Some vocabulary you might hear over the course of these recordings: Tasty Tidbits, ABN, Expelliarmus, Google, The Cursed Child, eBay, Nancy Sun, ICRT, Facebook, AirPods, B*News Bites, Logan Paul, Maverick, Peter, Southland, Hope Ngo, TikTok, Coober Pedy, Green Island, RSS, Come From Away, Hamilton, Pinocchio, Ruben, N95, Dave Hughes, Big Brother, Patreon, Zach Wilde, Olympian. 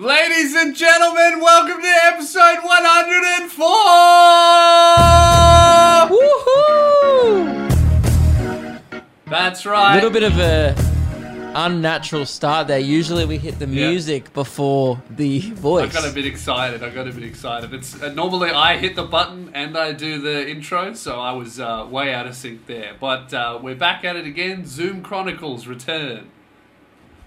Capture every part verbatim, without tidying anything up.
Ladies and gentlemen, welcome to episode one hundred and four! Woohoo! That's right. A little bit of a unnatural start there. Usually we hit the music yeah. before the voice. I got a bit excited. I got a bit excited. It's uh, normally I hit the button and I do the intro, so I was uh, way out of sync there. But uh, we're back at it again. Zoom Chronicles return.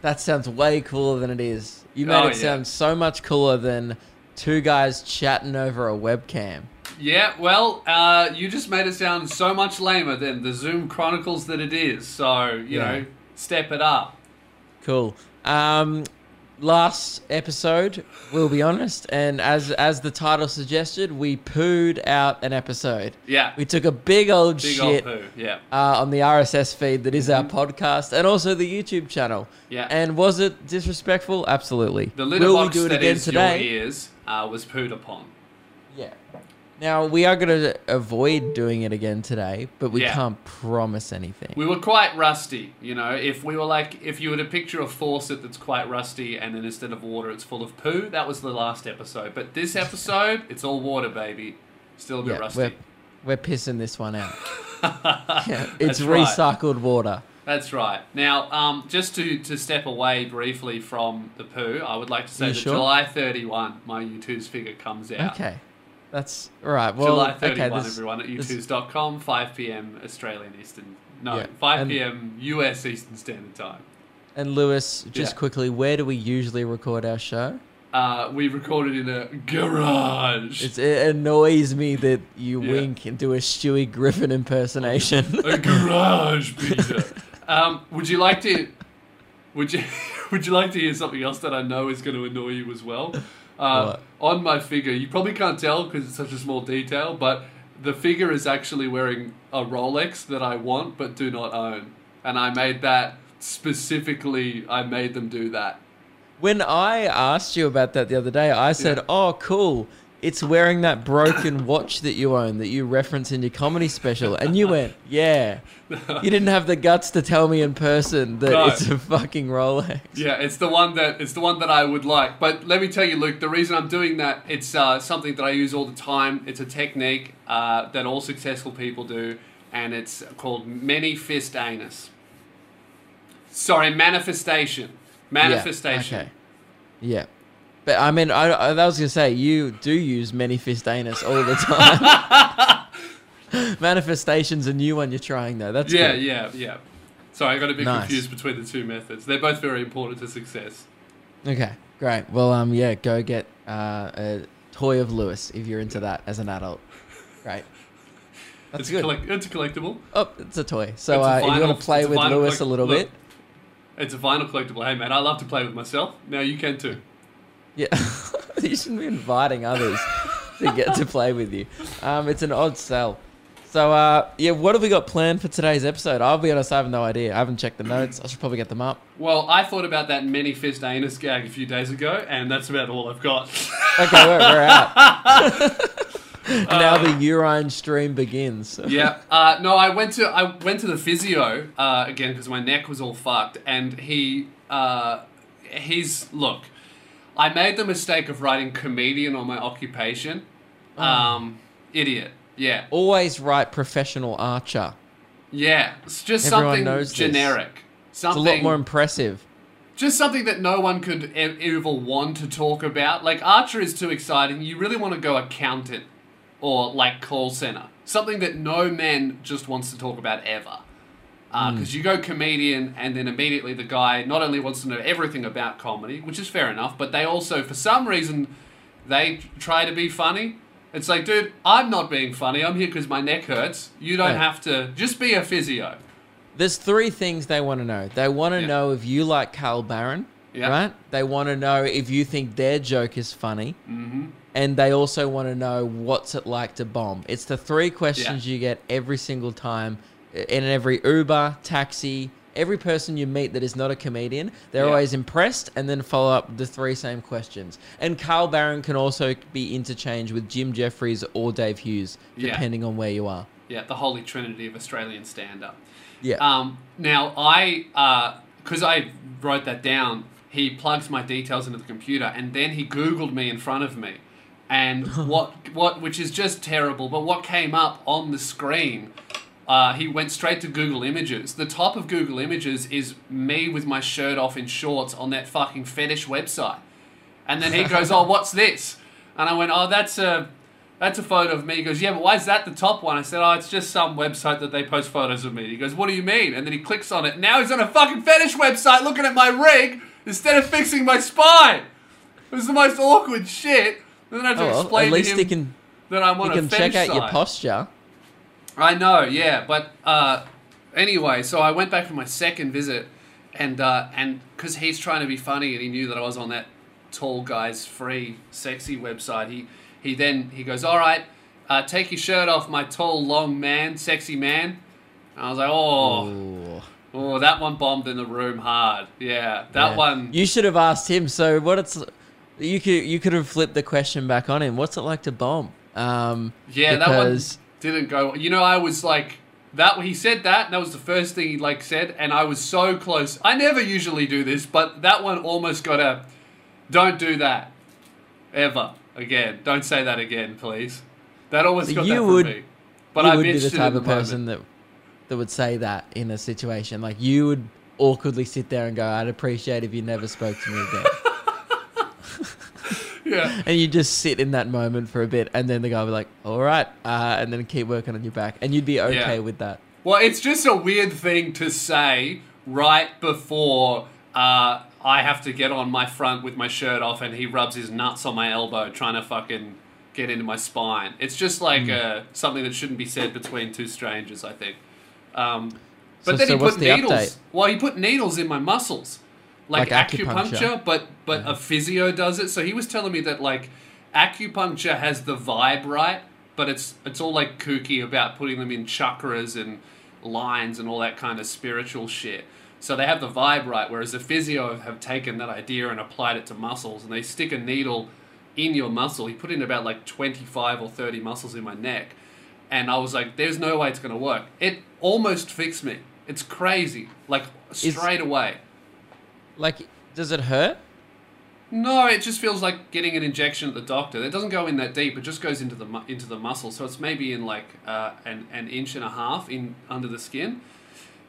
That sounds way cooler than it is. You made oh, it yeah. sound so much cooler than two guys chatting over a webcam. Yeah, well, uh, you just made it sound so much lamer than the Zoom Chronicles that it is. So, you yeah. know, step it up. Cool. Um, last episode, we'll be honest, and as, as the title suggested, we pooed out an episode. Yeah. We took a big old big shit old poo. Yeah. Uh, on the R S S feed that is mm-hmm. our podcast and also the YouTube channel. Yeah. And was it disrespectful? Absolutely. The little box do it that again is today? Your ears uh, was pooed upon. Yeah. Now, we are going to avoid doing it again today, but we yeah. can't promise anything. We were quite rusty, you know. If we were like, if you were to picture a faucet that's quite rusty and then instead of water, it's full of poo, that was the last episode. But this episode, it's all water, baby. Still a bit yeah, rusty. We're, we're pissing this one out. yeah, it's that's recycled right. water. That's right. Now, um, just to, to step away briefly from the poo, I would like to say you that sure? July thirty-first, my U two's figure comes out. Okay. That's all right. Well, July thirty-first, okay, everyone, at u two s dot com, five p m Australian Eastern. No, yeah, five p m U S Eastern Standard Time. And Lewis, just yeah. quickly, where do we usually record our show? Uh, we record it in a garage. It's, it annoys me that you yeah. wink and do a Stewie Griffin impersonation. A garage, Peter. um, would you like to? Would you? Would you like to hear something else that I know is going to annoy you as well? Uh, on my figure, you probably can't tell because it's such a small detail, but the figure is actually wearing a Rolex that I want but do not own. And I made that specifically, I made them do that. When I asked you about that the other day, I said, yeah. oh, cool, it's wearing that broken watch that you own that you reference in your comedy special. And you went, yeah. You didn't have the guts to tell me in person that no. it's a fucking Rolex. Yeah, it's the one that it's the one that I would like. But let me tell you, Luke, the reason I'm doing that, it's uh, something that I use all the time. It's a technique uh, that all successful people do, and it's called many fist anus. Sorry, manifestation. Manifestation. Yeah, okay. yeah. But I mean, I, I was going to say, you do use many fist anus all the time. Manifestation's a new one you're trying though. That's yeah, good. yeah, yeah. Sorry, I got a bit nice. confused between the two methods. They're both very important to success. Okay, great. Well, um, yeah, go get uh, a toy of Lewis if you're into that as an adult. Great. That's it's good. Collect it's a collectible. Oh, it's a toy. So uh, a vinyl, if you want to play with Lewis a little look, bit, it's a vinyl collectible. Hey man, I love to play with myself. Now you can too. Yeah, you shouldn't be inviting others to get to play with you. Um, it's an odd sell. So, uh, yeah, what have we got planned for today's episode? I'll be honest, I have no idea. I haven't checked the notes. I should probably get them up. Well, I thought about that many fist anus gag a few days ago, and that's about all I've got. Okay, we're, we're out. Now uh, the urine stream begins. So. Yeah. Uh, no, I went to I went to the physio, uh, again, because my neck was all fucked, and he, uh, he's, look, I made the mistake of writing comedian on my occupation. Oh. Um, idiot. Yeah. Always write professional archer. Yeah. It's just Everyone something generic. Something, it's a lot more impressive. Just something that no one could e ever want to talk about. Like, archer is too exciting. You really want to go accountant or, like, call center. Something that no man just wants to talk about ever. Because uh, mm. you go comedian and then immediately the guy not only wants to know everything about comedy, which is fair enough, but they also, for some reason, they try to be funny. It's like, dude, I'm not being funny. I'm here because my neck hurts. You don't have to. Just be a physio. There's three things they want to know. They want to yeah. know if you like Carl Barron, yeah. right? They want to know if you think their joke is funny. Mm-hmm. And they also want to know what's it like to bomb. It's the three questions yeah. you get every single time in every Uber, taxi, every person you meet that is not a comedian. They're yeah. always impressed and then follow up the three same questions. And Carl Barron can also be interchanged with Jim Jeffries or Dave Hughes, depending yeah. on where you are. Yeah, the holy trinity of Australian stand-up. Yeah. Um, now, I, because uh, I wrote that down, he plugs my details into the computer, and then he Googled me in front of me. And what, what, which is just terrible, but what came up on the screen, uh, he went straight to Google Images. The top of Google Images is me with my shirt off in shorts on that fucking fetish website. And then he goes, oh, what's this? And I went, oh, that's a, that's a photo of me. He goes, yeah, but why is that the top one? I said, oh, it's just some website that they post photos of me. He goes, what do you mean? And then he clicks on it. Now he's on a fucking fetish website looking at my rig instead of fixing my spine. It was the most awkward shit. And then I had to oh, explain at least to him they can, that I'm on a fetish site. You can check out your posture. I know, yeah. But uh, anyway, so I went back for my second visit. And uh, and because he's trying to be funny and he knew that I was on that tall guy's free sexy website, he, he then he goes, all right, uh, take your shirt off, my tall, long man, sexy man. And I was like, oh... Ooh. Oh, that one bombed in the room hard. Yeah, that yeah. one... You should have asked him, so what it's... You could you could have flipped the question back on him. What's it like to bomb? Um, yeah, that one didn't go. You know, I was like that. He said that, and that was the first thing he like said, and I was so close. I never usually do this, but that one almost got a. Don't do that, ever again. Don't say that again, please. That almost got you that would, from me. But you I would be the type of the person moment. that that would say that in a situation like you would awkwardly sit there and go, "I'd appreciate if you never spoke to me again." Yeah. And you just sit in that moment for a bit, and then the guy will be like, all right, uh, and then keep working on your back. And you'd be okay yeah. with that. Well, it's just a weird thing to say right before uh, I have to get on my front with my shirt off and he rubs his nuts on my elbow trying to fucking get into my spine. It's just like mm. uh, something that shouldn't be said between two strangers, I think. Um, but so, then so he put the needles. Update? Well, he put needles in my muscles. Like, like acupuncture, acupuncture, but but yeah. a physio does it. So he was telling me that like acupuncture has the vibe right, but it's it's all like kooky about putting them in chakras and lines and all that kind of spiritual shit. So they have the vibe right, whereas the physio have taken that idea and applied it to muscles, and they stick a needle in your muscle. He put in about like twenty-five or thirty muscles in my neck, and I was like, there's no way it's gonna work. It almost fixed me. It's crazy, like straight Is away. Like, does it hurt? No, it just feels like getting an injection at the doctor. It doesn't go in that deep. It just goes into the mu into the muscle. So it's maybe in like uh, an an inch and a half in under the skin,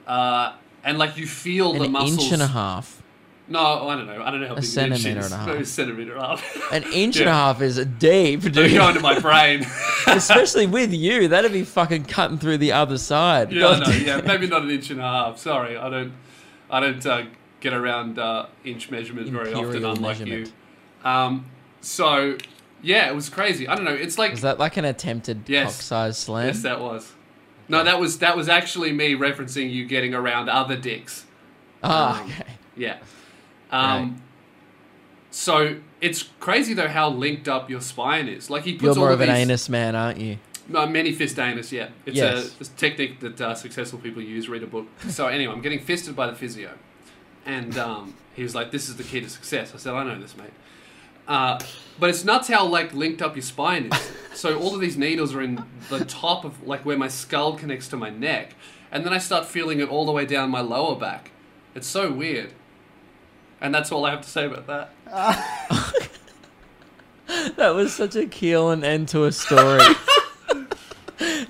uh, and like you feel an the muscles. An inch and a half. No, I don't know. I don't know how a big centimeter an inch is. And a half. Maybe a centimeter and a half. An inch yeah. and a half is deep, dude. They're going to my brain. Especially with you, that'd be fucking cutting through the other side. Yeah, no, yeah, maybe not an inch and a half. Sorry, I don't, I don't. Uh, get around uh, inch measurements Imperial very often, unlike measurement. you. Um, so, yeah, it was crazy. I don't know. It's like... Was that like an attempted yes, cock-sized slam? Yes, that was. No, that was that was actually me referencing you getting around other dicks. Ah, oh, um, okay. Yeah. Um, right. So, it's crazy, though, how linked up your spine is. Like he puts You're more all of, of these, an anus man, aren't you? No, many fist anus, yeah. It's yes. a, a technique that uh, successful people use. Read a book. So, anyway, I'm getting fisted by the physio. And um, he was like, this is the key to success. I said, I know this, mate. Uh, but it's nuts how, like, linked up your spine is. So all of these needles are in the top of, like, where my skull connects to my neck. And then I start feeling it all the way down my lower back. It's so weird. And that's all I have to say about that. Uh, that was such a Keelan end to a story.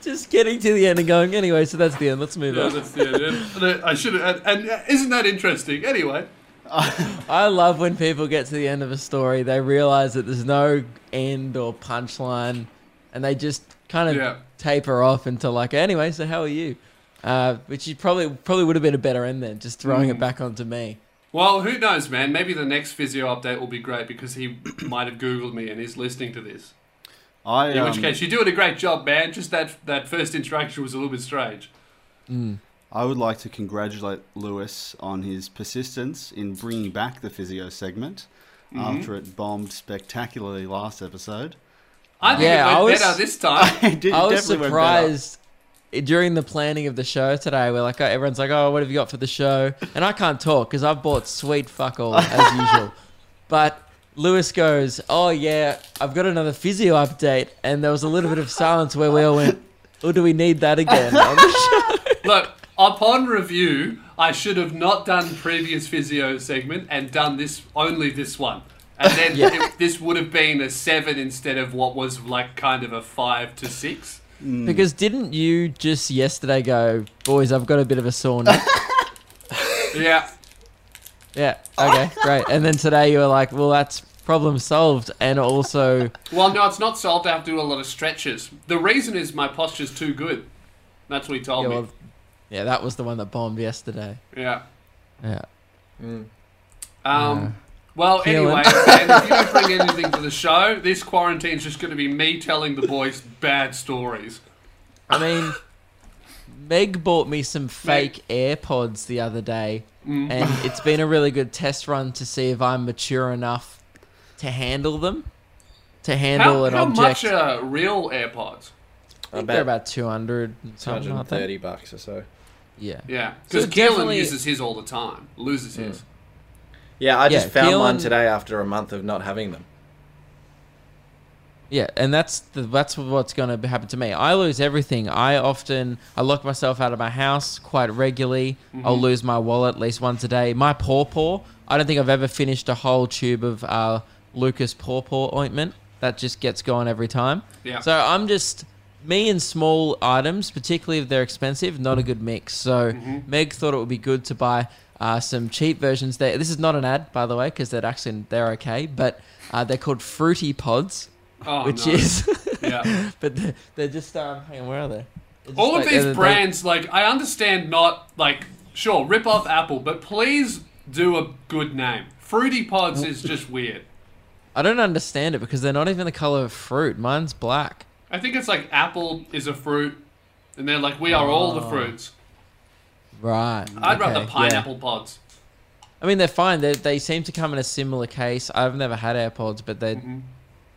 Just getting to the end and going, anyway, so that's the end. Let's move yeah, on. That's the end. I should have, and, and isn't that interesting? Anyway. I love when people get to the end of a story, they realize that there's no end or punchline, and they just kind of yeah. taper off into like, anyway, so how are you? Uh, which you probably, probably would have been a better end then, just throwing mm. it back onto me. Well, who knows, man? Maybe the next physio update will be great because he might have Googled me and is listening to this. I, in which um, case, you're doing a great job, man. Just that that first interaction was a little bit strange. Mm. I would like to congratulate Lewis on his persistence in bringing back the physio segment mm-hmm. after it bombed spectacularly last episode. I think yeah, it went I was, better this time. I, did, I was surprised during the planning of the show today. We're like, oh, everyone's like, oh, what have you got for the show? And I can't talk because I've bought sweet fuck all as usual. But... Lewis goes, oh yeah, I've got another physio update, and there was a little bit of silence where we all went, oh, do we need that again on the show? Look, Upon review, I should have not done previous physio segment and done this, only this one. And then yeah. it, this would have been a seven instead of what was like kind of a five to six. Mm. Because didn't you just yesterday go, boys, I've got a bit of a sore neck? Yeah. Yeah, okay, great. And then today you were like, well, that's problem solved. And also... Well, no, it's not solved. I have to do a lot of stretches. The reason is my posture's too good. That's what he told yeah, me. Well, yeah, that was the one that bombed yesterday. Yeah. Yeah. Mm. Um... Yeah. Well, Keelan. Anyway, and if you don't bring anything to the show, this quarantine's just going to be me telling the boys bad stories. I mean, Meg bought me some fake Meg. AirPods the other day, mm. and it's been a really good test run to see if I'm mature enough to handle them, to handle how, an how object. How much are real AirPods? I think about they're about two hundred. two hundred thirty bucks or so. Yeah. Yeah, because so Keelan uses his all the time, loses his. Mm. Yeah, I just yeah, found Keelan... mine today after a month of not having them. Yeah, and that's the, that's what's going to happen to me. I lose everything. I often, I lock myself out of my house quite regularly. Mm-hmm. I'll lose my wallet at least once a day. My pawpaw, I don't think I've ever finished a whole tube of uh, Lucas pawpaw ointment. That just gets gone every time. Yeah. So I'm just, me and small items, particularly if they're expensive, not a good mix. So mm-hmm. Meg thought it would be good to buy... Uh, some cheap versions there. This is not an ad, by the way, because they're actually they're okay, but uh, they're called Fruity Pods, oh, which no. is. yeah. But they're, they're just. Um, hang on, where are they? All like, of these brands, they... like I understand, not like sure, rip off Apple, but please do a good name. Fruity Pods is just weird. I don't understand it because they're not even the color of fruit. Mine's black. I think it's like apple is a fruit, and they're like we are oh. all the fruits. Right. I'd okay, rather pineapple yeah. pods. I mean, they're fine. They they seem to come in a similar case. I've never had AirPods, but they're, mm-hmm.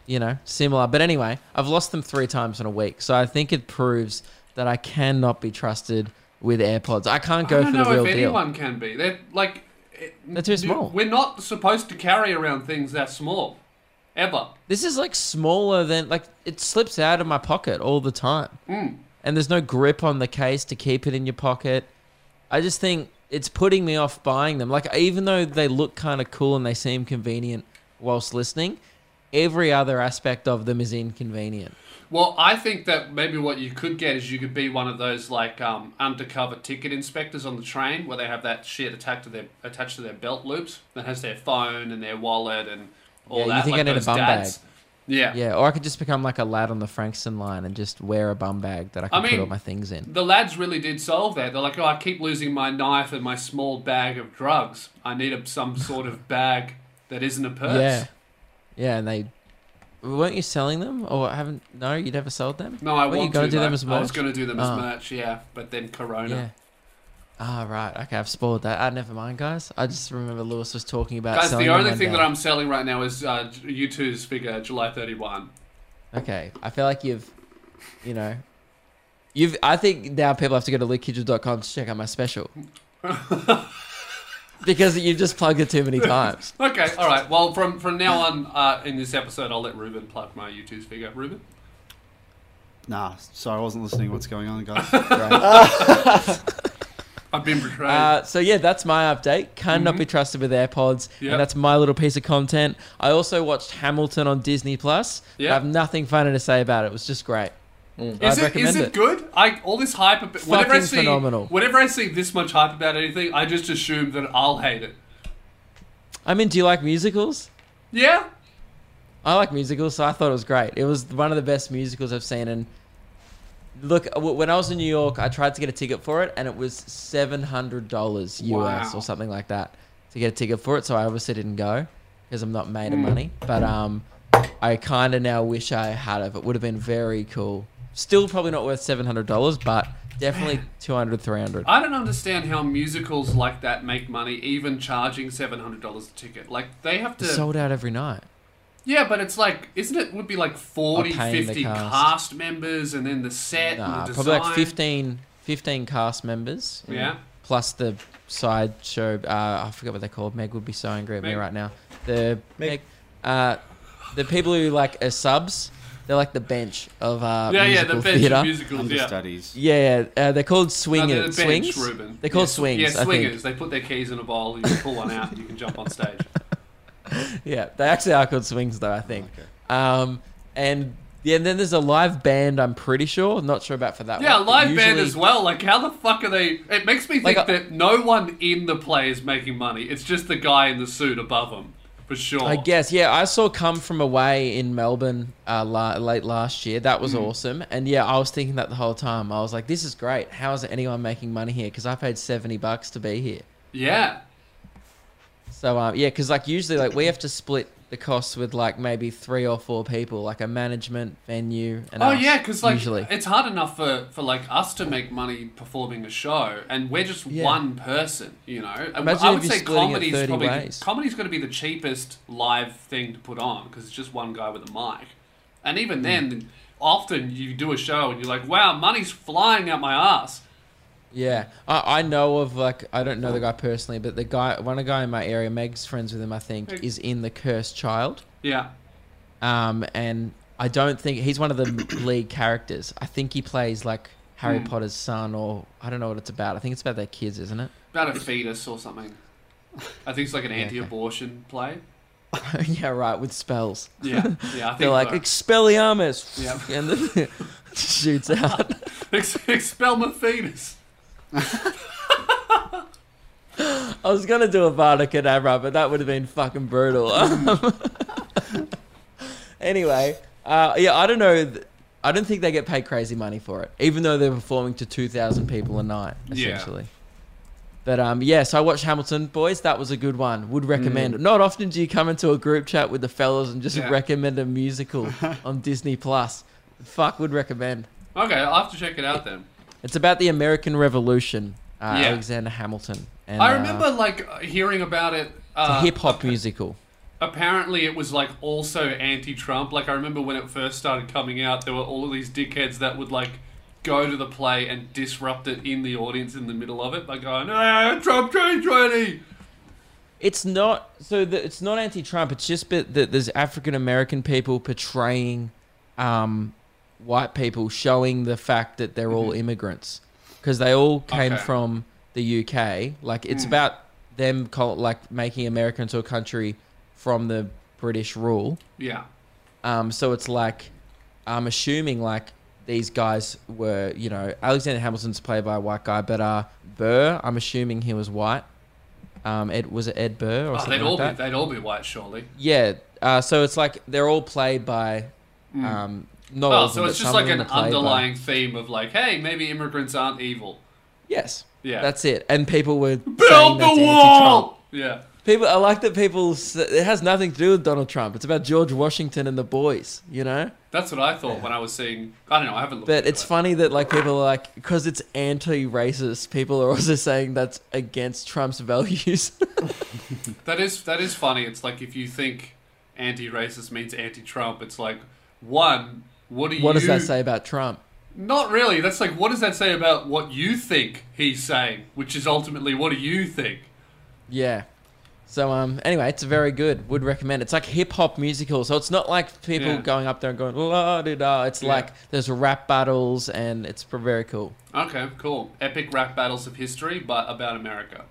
you know, similar. But anyway, I've lost them three times in a week. So I think it proves that I cannot be trusted with AirPods. I can't go I for the real deal. I don't know if anyone can be. They're like... They're too small. We're not supposed to carry around things that small. Ever. This is like smaller than... Like, it slips out of my pocket all the time. Mm. And there's no grip on the case to keep it in your pocket. I just think it's putting me off buying them. Like, even though they look kind of cool and they seem convenient whilst listening, every other aspect of them is inconvenient. Well, I think that maybe what you could get is you could be one of those, like, um, undercover ticket inspectors on the train where they have that shit attached to their, attached to their belt loops that has their phone and their wallet and all yeah, that. You think like I need a bum dads. Bag. Yeah. Yeah, or I could just become like a lad on the Frankston line and just wear a bum bag that I can I mean, put all my things in. The lads really did solve that. They're like, oh, I keep losing my knife and my small bag of drugs. I need a, some sort of bag that isn't a purse. Yeah, yeah, and they... Weren't you selling them? Or haven't... No, you never sold them? No, I wasn't. You going to do them as merch? I was going to do them as oh. merch, yeah. But then Corona... Yeah. Ah, oh, right. Okay, I've spoiled that. Ah, never mind, guys. I just remember Lewis was talking about guys, selling the only thing down. That I'm selling right now is uh, U two's figure, July thirty-first. Okay. I feel like you've, you know... you've. I think now people have to go to luke kitchel dot com to check out my special. Because you've just plugged it too many times. Okay, all right. Well, from, from now on uh, in this episode, I'll let Ruben plug my U two's figure. Ruben? Nah, sorry, I wasn't listening to what's going on, guys. Right. I've been betrayed. Uh, so yeah, that's my update. Cannot mm-hmm. be trusted with AirPods, yep. and that's my little piece of content. I also watched Hamilton on Disney plus. Yep. I have nothing funny to say about it. It was just great. Mm. Is, it, is it good? I all this hype. About, whenever I see, phenomenal. Whenever I see this much hype about anything, I just assume that I'll hate it. I mean, do you like musicals? Yeah, I like musicals, so I thought it was great. It was one of the best musicals I've seen, and. Look, when I was in New York, I tried to get a ticket for it, and it was seven hundred dollars U S wow. or something like that to get a ticket for it. So I obviously didn't go because I'm not made mm. of money. But um, I kind of now wish I had it. It would have been very cool. Still probably not worth seven hundred dollars, but definitely two hundred dollars, three hundred dollars. I don't understand how musicals like that make money, even charging seven hundred dollars a ticket. Like, they have to... It's sold out every night. Yeah, but it's like, isn't it, would be like forty, fifty cast. cast members and then the set nah, and the design? Probably like fifteen, fifteen cast members. Yeah. Plus the side show, uh, I forget what they're called. Meg would be so angry at Meg. me right now. The Meg. Meg, uh, the people who like are subs They're like the bench of uh, yeah, musical yeah, the bench theater. Of musical understudies. Yeah, yeah. Uh, they're called swingers. No, they're the bench, swings. Ruben. They're called yeah, swings. Yeah, swingers. They put their keys in a bowl. You can pull one out. And you can jump on stage. Yeah, they actually are called swings, though. I think. Okay. Um, and yeah, and then there's a live band. I'm pretty sure. I'm not sure about for that. Yeah, one. Yeah, live usually... band as well. Like, how the fuck are they? It makes me think like, that no one in the play is making money. It's just the guy in the suit above them. For sure. I guess, yeah. I saw Come From Away in Melbourne uh, la late last year. That was mm. awesome. And yeah, I was thinking that the whole time. I was like, this is great. How is anyone making money here? Because I paid seventy bucks to be here. Yeah. So, um, yeah, because like usually like we have to split the costs with like maybe three or four people, like a management, venue. And oh, us, yeah, because like usually. It's hard enough for, for like us to make money performing a show and we're just yeah. one person, you know. And I would say comedy's probably ways. comedy's going to be the cheapest live thing to put on because it's just one guy with a mic. And even mm. then, often you do a show and you're like, wow, money's flying out my ass. Yeah, I, I know of like I don't know the guy personally, but the guy, one a guy in my area, Meg's friends with him, I think, is in The Cursed Child. Yeah, um, and I don't think he's one of the lead characters. I think he plays like Harry mm. Potter's son, or I don't know what it's about. I think it's about their kids, isn't it? About a fetus or something. I think it's like an yeah, anti-abortion okay. play. Yeah, right. With spells. Yeah, yeah. I think they're like so. Expelliarmus. Yeah, and the shoots out. Ex expel my fetus. I was gonna do Avada Kedavra, but that would have been fucking brutal. Anyway, uh, yeah, I don't know. I don't think they get paid crazy money for it, even though they're performing to two thousand people a night, essentially. Yeah. But um, yes, yeah, so I watched Hamilton, boys. That was a good one. Would recommend. Mm. Not often do you come into a group chat with the fellas and just yeah. recommend a musical on Disney plus. Fuck, would recommend. Okay, I'll have to check it out then. It's about the American Revolution, uh, yeah. Alexander Hamilton. And, I remember uh, like hearing about it. Uh, it's a hip hop musical. Apparently, it was like also anti-Trump. Like I remember when it first started coming out, there were all of these dickheads that would like go to the play and disrupt it in the audience in the middle of it by going, "Ah, Trump, change, ready." It's not so. The, it's not anti-Trump. It's just that there's African American people portraying. Um, white people showing the fact that they're all immigrants because they all came okay. from the U K. Like it's mm. about them like making America into a country from the British rule. Yeah. Um, so it's like, I'm assuming like these guys were, you know, Alexander Hamilton's played by a white guy, but, uh, Burr, I'm assuming he was white. Um, Ed, was it Ed Burr or oh, something they'd all like that? Be, they'd all be white, surely. Yeah. Uh, so it's like, they're all played by, mm. um, Not oh, often, so it's just like an play, underlying but... theme of like, hey, maybe immigrants aren't evil. Yes. Yeah. That's it. And people were build the wall. Yeah. People. I like that people. It has nothing to do with Donald Trump. It's about George Washington and the boys. You know. That's what I thought yeah. when I was seeing. I don't know. I haven't looked. But it's it. funny that like people are like because it's anti-racist. People are also saying that's against Trump's values. that is that is funny. It's like if you think anti-racist means anti-Trump, it's like one. What, do what you... does that say about Trump? Not really. That's like, what does that say about what you think he's saying? Which is ultimately, what do you think? Yeah. So, um, anyway, it's very good. Would recommend. It's like hip-hop musical. So it's not like people yeah. going up there and going, la-da-da. It's yeah. like there's rap battles and it's very cool. Okay, cool. Epic rap battles of history, but about America.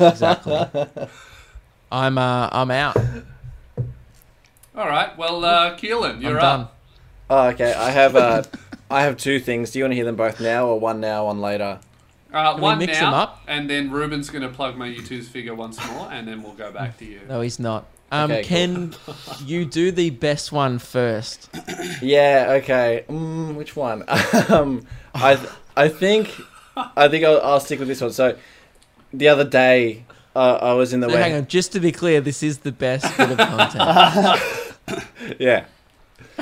Exactly. I'm, uh, I'm out. All right. Well, uh, Keelan, you're I'm up. Done. Oh, okay. I have uh, I have two things. Do you want to hear them both now or one now, one later? Uh, one mix now, them up? And then Ruben's going to plug my YouTube's figure once more, and then we'll go back to you. No, he's not. Um, okay, can cool. you do the best one first? Yeah. Okay. Mm, which one? um, I th I think I think I'll, I'll stick with this one. So the other day uh, I was in the so way. Hang on. Just to be clear, this is the best bit of content. Yeah.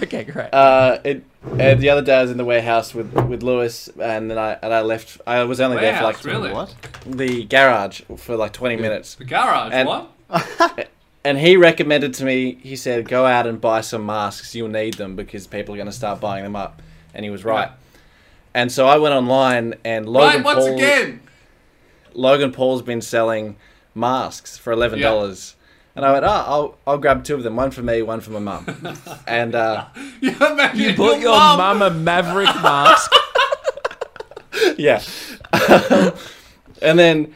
Okay, great. Uh, it uh, the other day I was in the warehouse with with Lewis, and then I and I left. I was only warehouse, there for like really? what the garage for like twenty the, minutes. The garage, and, what? And he recommended to me. He said, "Go out and buy some masks. You'll need them because people are going to start buying them up." And he was right. right. And so I went online and Logan right, once Paul, again. Logan Paul's been selling masks for eleven dollars. Yep. And I went, oh, I'll, I'll grab two of them. One for me, one for my mum. And uh, you, you bought your mum a Maverick mask? Yeah. and then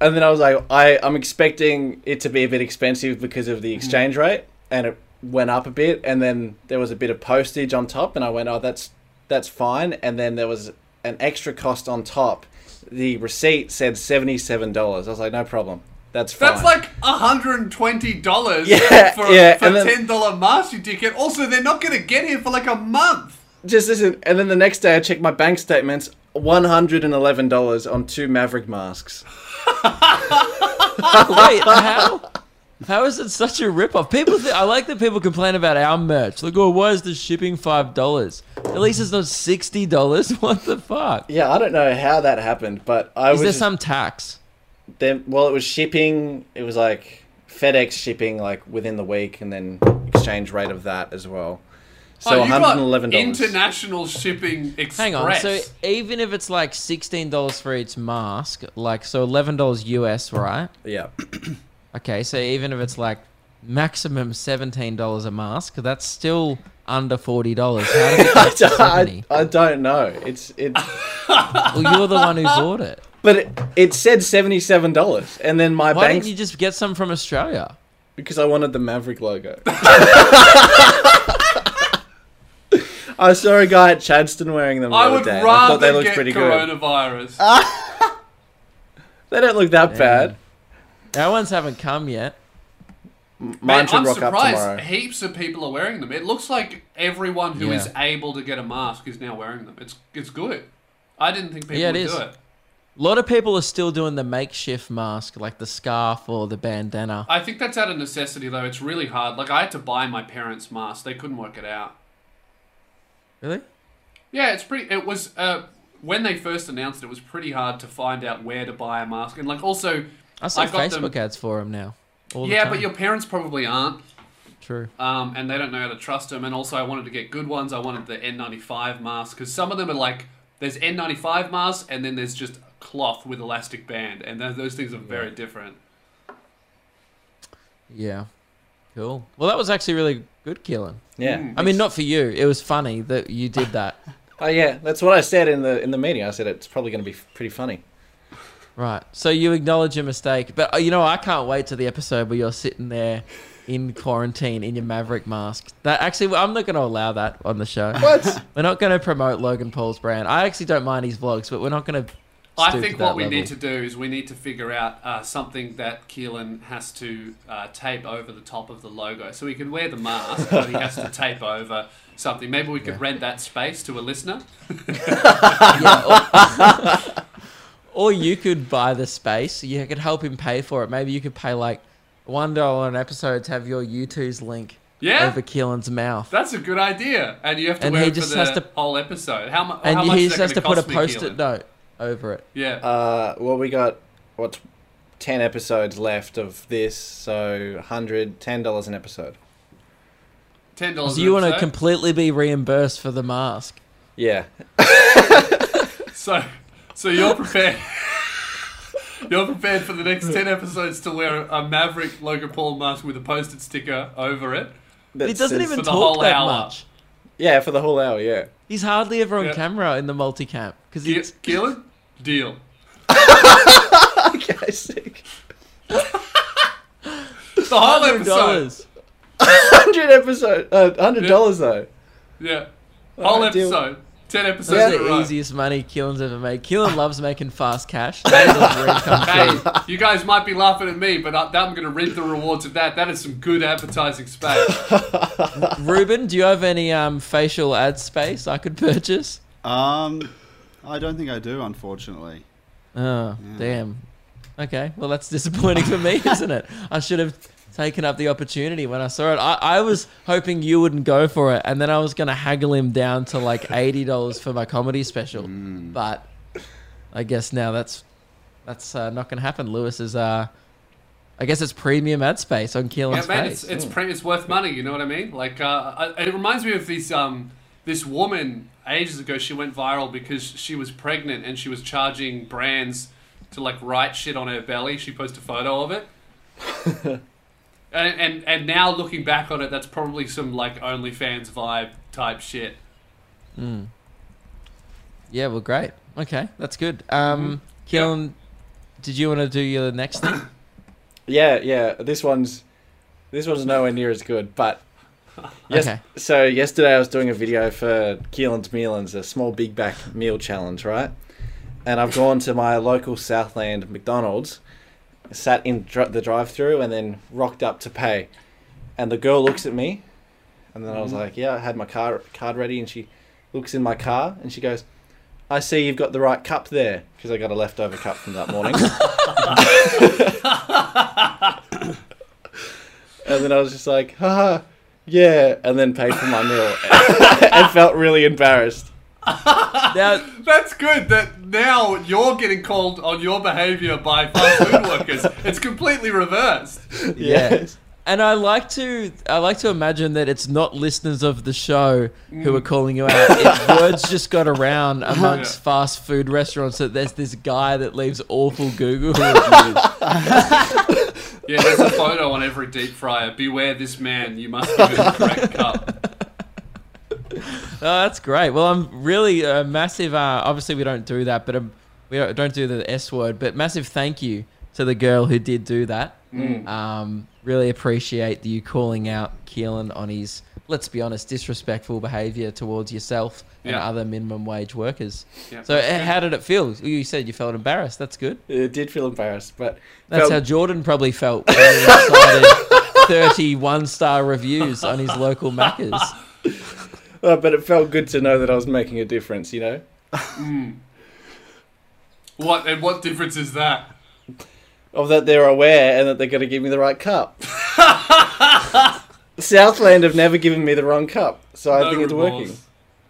and then I was like, I, I'm expecting it to be a bit expensive because of the exchange rate. And it went up a bit. And then there was a bit of postage on top. And I went, oh, that's that's fine. And then there was an extra cost on top. The receipt said seventy-seven dollars. I was like, no problem. That's fine. That's like one hundred twenty dollars yeah, for, yeah. for a ten dollar then, master ticket. Also, they're not going to get here for like a month. Just listen. And then the next day, I checked my bank statements. one hundred eleven dollars on two Maverick masks. Wait, how? How is it such a rip-off? People think, I like that people complain about our merch. Like, oh, why is the shipping five dollars? At least it's not sixty dollars. What the fuck? Yeah, I don't know how that happened, but I was... Is there just, some tax? Then, well, it was shipping. It was like FedEx shipping, like within the week, and then exchange rate of that as well. So oh, one hundred eleven dollars. International shipping express. Hang on. So even if it's like sixteen dollars for each mask, like so eleven dollars U S, right? Yeah. Okay. So even if it's like maximum seventeen dollars a mask, that's still under forty dollars. How did it get to seventy? I, I don't know. It's it's. Well, you're the one who bought it. But it, it said seventy-seven dollars, and then my bank... Why didn't you just get some from Australia? Because I wanted the Maverick logo. I saw a guy at Chadston wearing them the I other day. I would rather I they looked get pretty coronavirus. Good. They don't look that Damn. Bad. Our ones haven't come yet. Mine Man, should I'm rock surprised. Up tomorrow. Heaps of people are wearing them. It looks like everyone who yeah. is able to get a mask is now wearing them. It's it's good. I didn't think people yeah, would it do it. A lot of people are still doing the makeshift mask, like the scarf or the bandana. I think that's out of necessity, though. It's really hard. Like, I had to buy my parents' mask. They couldn't work it out. Really? Yeah, it's pretty... It was... Uh, when they first announced it, it was pretty hard to find out where to buy a mask. And, like, also... I see Facebook them... ads for them now. All yeah, the but your parents probably aren't. True. Um, and they don't know how to trust them. And also, I wanted to get good ones. I wanted the N ninety-five mask. Because some of them are, like... There's N ninety-five masks, and then there's just... cloth with elastic band, and th those things are very yeah. different. Yeah, cool. Well, that was actually really good, Keelan. Yeah, mm, I mean, not for you. It was funny that you did that. Oh yeah, that's what I said in the in the meeting. I said it's probably going to be pretty funny. Right. So you acknowledge your mistake, but you know I can't wait to the episode where you're sitting there in quarantine in your Maverick mask. That actually, I'm not going to allow that on the show. What? We're not going to promote Logan Paul's brand. I actually don't mind his vlogs, but we're not going to. I think what we level. need to do is we need to figure out uh, something that Keelan has to uh, tape over the top of the logo. So he can wear the mask, but he has to tape over something. Maybe we could yeah. rent that space to a listener. yeah, or, or you could buy the space. You could help him pay for it. Maybe you could pay like one dollar an episode to have your YouTube's link yeah. over Keelan's mouth. That's a good idea. And you have to and wear it just for the has to, whole episode. How, mu and how much is that going to cost me, Keelan? And he just has to put a post-it note over it. Yeah. Uh, well, we got what ten episodes left of this, so hundred ten dollars an episode. Ten dollars. So you want to completely be reimbursed for the mask? Yeah. so, so you're prepared. You're prepared for the next ten episodes to wear a Maverick Logan Paul mask with a post-it sticker over it. But he doesn't even talk that much. Yeah, for the whole hour. Yeah. He's hardly ever on yeah. camera in the multi-camp. Keelan? Deal. Okay, sick. The whole episode. one hundred episode. Uh, one hundred dollars yeah. though. Yeah. Whole right, episode. Deal. ten episodes. That's the easiest money Keelan's ever made. Keelan loves making fast cash. That is a dream come true. Hey, you guys might be laughing at me, but I'm going to reap the rewards of that. That is some good advertising space. Ruben, do you have any um, facial ad space I could purchase? Um... I don't think I do, unfortunately. Oh, yeah. Damn. Okay, well, that's disappointing for me, isn't it? I should have taken up the opportunity when I saw it. I, I was hoping you wouldn't go for it, and then I was going to haggle him down to like eighty dollars for my comedy special. Mm. But I guess now that's that's uh, not going to happen. Lewis is, uh, I guess it's premium ad space on Keelan's face. Yeah, man, it's, it's, pre it's worth money, you know what I mean? Like, uh, I, it reminds me of these, um, this woman... Ages ago, she went viral because she was pregnant and she was charging brands to like write shit on her belly. She posted a photo of it. And, and and now looking back on it, that's probably some like OnlyFans vibe type shit. Mm. Yeah, well, great. Okay, that's good. Um, mm-hmm. Keelan, yeah. did you want to do your next thing? yeah, yeah. This one's this one's nowhere near as good. But yes. Okay. So yesterday I was doing a video for Keelan's Mealins, a small big back meal challenge, right? And I've gone to my local Southland McDonald's, sat in dr- the drive-thru and then rocked up to pay, and the girl looks at me, and then I was like, yeah, I had my car- card ready, and she looks in my car and she goes, I see you've got the right cup there, because I got a leftover cup from that morning. And then I was just like, haha, yeah, and then paid for my meal and felt really embarrassed. Now, that's good that now you're getting called on your behaviour by fast food workers. It's completely reversed. Yes. And I like to I like to imagine that it's not listeners of the show mm. who are calling you out. It, words just got around amongst yeah. fast food restaurants that there's this guy that leaves awful Google reviews. Yeah, there's a photo on every deep fryer. Beware this man, you must give him the correct cup. Oh, that's great. Well, I'm really uh, massive. Uh, obviously, we don't do that, but um, we don't, don't do the S word. But massive thank you to the girl who did do that. Mm. Um, really appreciate you calling out Keelan on his, let's be honest, disrespectful behaviour towards yourself yeah. and other minimum wage workers. Yeah. So, uh, how did it feel? You said you felt embarrassed. That's good. It did feel embarrassed, but that's felt- how Jordan probably felt when he decided thirty-one star reviews on his local Macca's. Oh, but it felt good to know that I was making a difference, you know? Mm. What and what difference is that? Of that they're aware and that they're going to give me the right cup. Southland have never given me the wrong cup, so no I think remorse. It's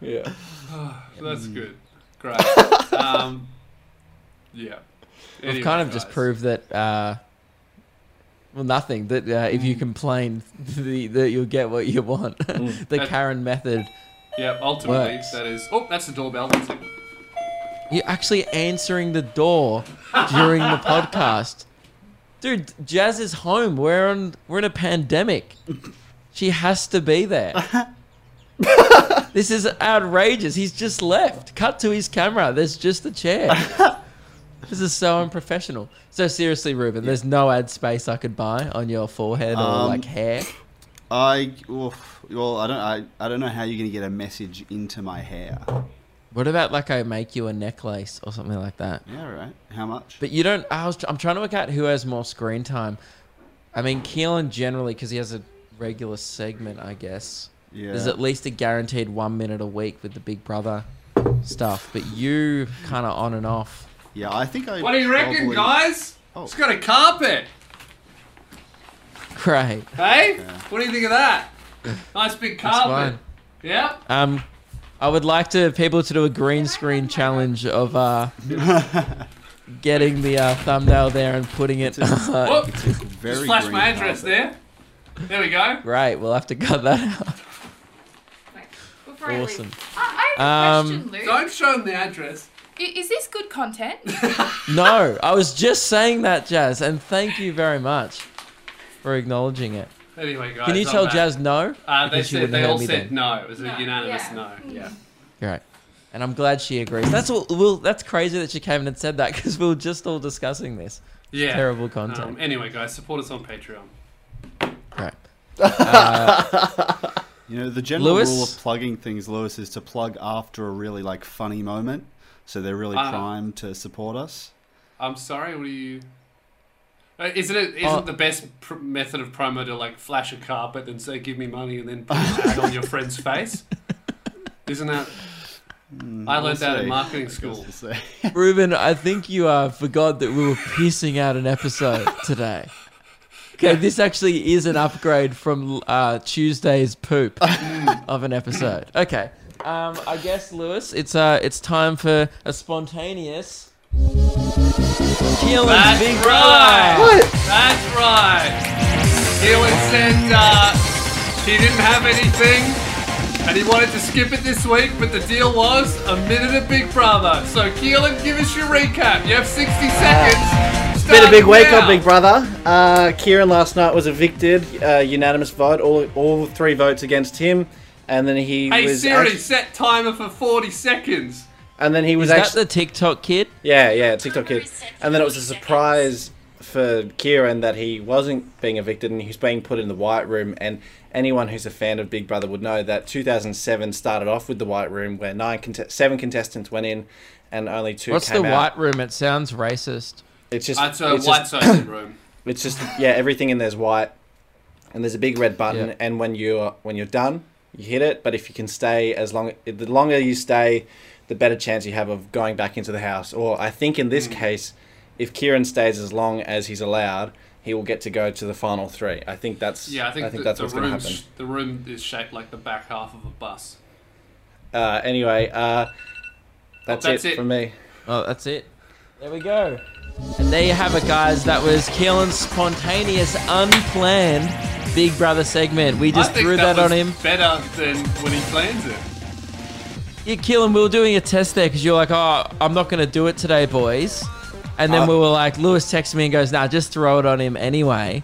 working. Yeah. Oh, that's mm. good. Great. Um, yeah. Anyway, I've kind of guys. just proved that... Uh, Well, nothing. That uh, if you complain, the, the, you'll get what you want. Mm. The that, Karen method. Yeah, ultimately, works. That is... Oh, that's the doorbell. You're actually answering the door during the podcast. Dude, Jazz is home. We're on. We're in a pandemic. She has to be there. This is outrageous. He's just left. Cut to his camera. There's just a chair. This is so unprofessional. So seriously, Ruben, yeah. there's no ad space I could buy on your forehead or um, like hair. I well, well, I don't, I, I don't know how you're gonna get a message into my hair. What about like I make you a necklace or something like that? Yeah, right. How much? But you don't. I was. I'm trying to work out who has more screen time. I mean, Keelan generally because he has a regular segment, I guess. Yeah. There's at least a guaranteed one minute a week with the Big Brother stuff, but you kind of on and off. Yeah, I think I... What do you probably... reckon, guys? Oh. It's got a carpet. Great. Hey? Yeah. What do you think of that? Nice big carpet. Yeah? Um, I would like to people to do a green screen challenge of uh, getting the uh, thumbnail there and putting it... It's uh, it's very just flash my address carpet. there. There we go. Right, we'll have to cut that out. Wait, awesome. I, I have a um, question, Luke. Don't show them the address. Is this good content? No, I was just saying that, Jazz, and thank you very much for acknowledging it. Anyway, guys, can you tell that. Jazz no? Uh, they said they all said then. no. It was no. a unanimous yeah. no. Yeah. Right, and I'm glad she agrees. That's all. Well, that's crazy that she came in and said that because we were just all discussing this. Yeah. Terrible content. Um, anyway, guys, support us on Patreon. Right. Uh, you know the general Lewis? rule of plugging things, Lewis, is to plug after a really like funny moment. So they're really uh, primed to support us. I'm sorry, what are you... Isn't it? Isn't oh. the best pr- method of promo to like flash a carpet and say, give me money and then put it on your friend's face? Isn't that... Mm, I learned that in marketing school. Ruben, I think you uh, forgot that we were piecing out an episode today. Okay, this actually is an upgrade from uh, Tuesday's poop of an episode. Okay. Um, I guess, Lewis, it's uh, it's time for a spontaneous Keelan's Big Brother. What? That's right. Keelan said uh, he didn't have anything and he wanted to skip it this week, but the deal was a minute of Big Brother. So, Keelan, give us your recap. You have sixty seconds It's been a big wake up, Big Brother. Uh, Keelan last night was evicted, uh, unanimous vote, all all three votes against him, and then he. Hey was Siri, act- set timer for forty seconds. And then he was. Is act- that the TikTok kid? Yeah, yeah, TikTok kid. And then it was a surprise for Keelan that he wasn't being evicted and he was being put in the White Room. And anyone who's a fan of Big Brother would know that two thousand seven started off with the White Room, where nine cont- seven contestants went in, and only two. What's came the out. White Room? It sounds racist. It's just. It's a white side room. It's just yeah, everything in there's white, and there's a big red button. Yep. And when you're when you're done, you hit it. But if you can stay as long, the longer you stay, the better chance you have of going back into the house. Or I think in this mm. case, if Keelan stays as long as he's allowed, he will get to go to the final three. I think that's yeah. I think, I think the, that's the what's going to happen. The room is shaped like the back half of a bus. Uh, anyway, uh, that's, oh, that's it, it from me. Oh, that's it. There we go. And there you have it, guys. That was Keelan's spontaneous, unplanned Big Brother segment. We just threw that, that on him. Better than when he plans it. Yeah, Keelan, we were doing a test there because you're like, oh, I'm not going to do it today, boys. And then uh, we were like, Lewis texts me and goes, nah, just throw it on him anyway.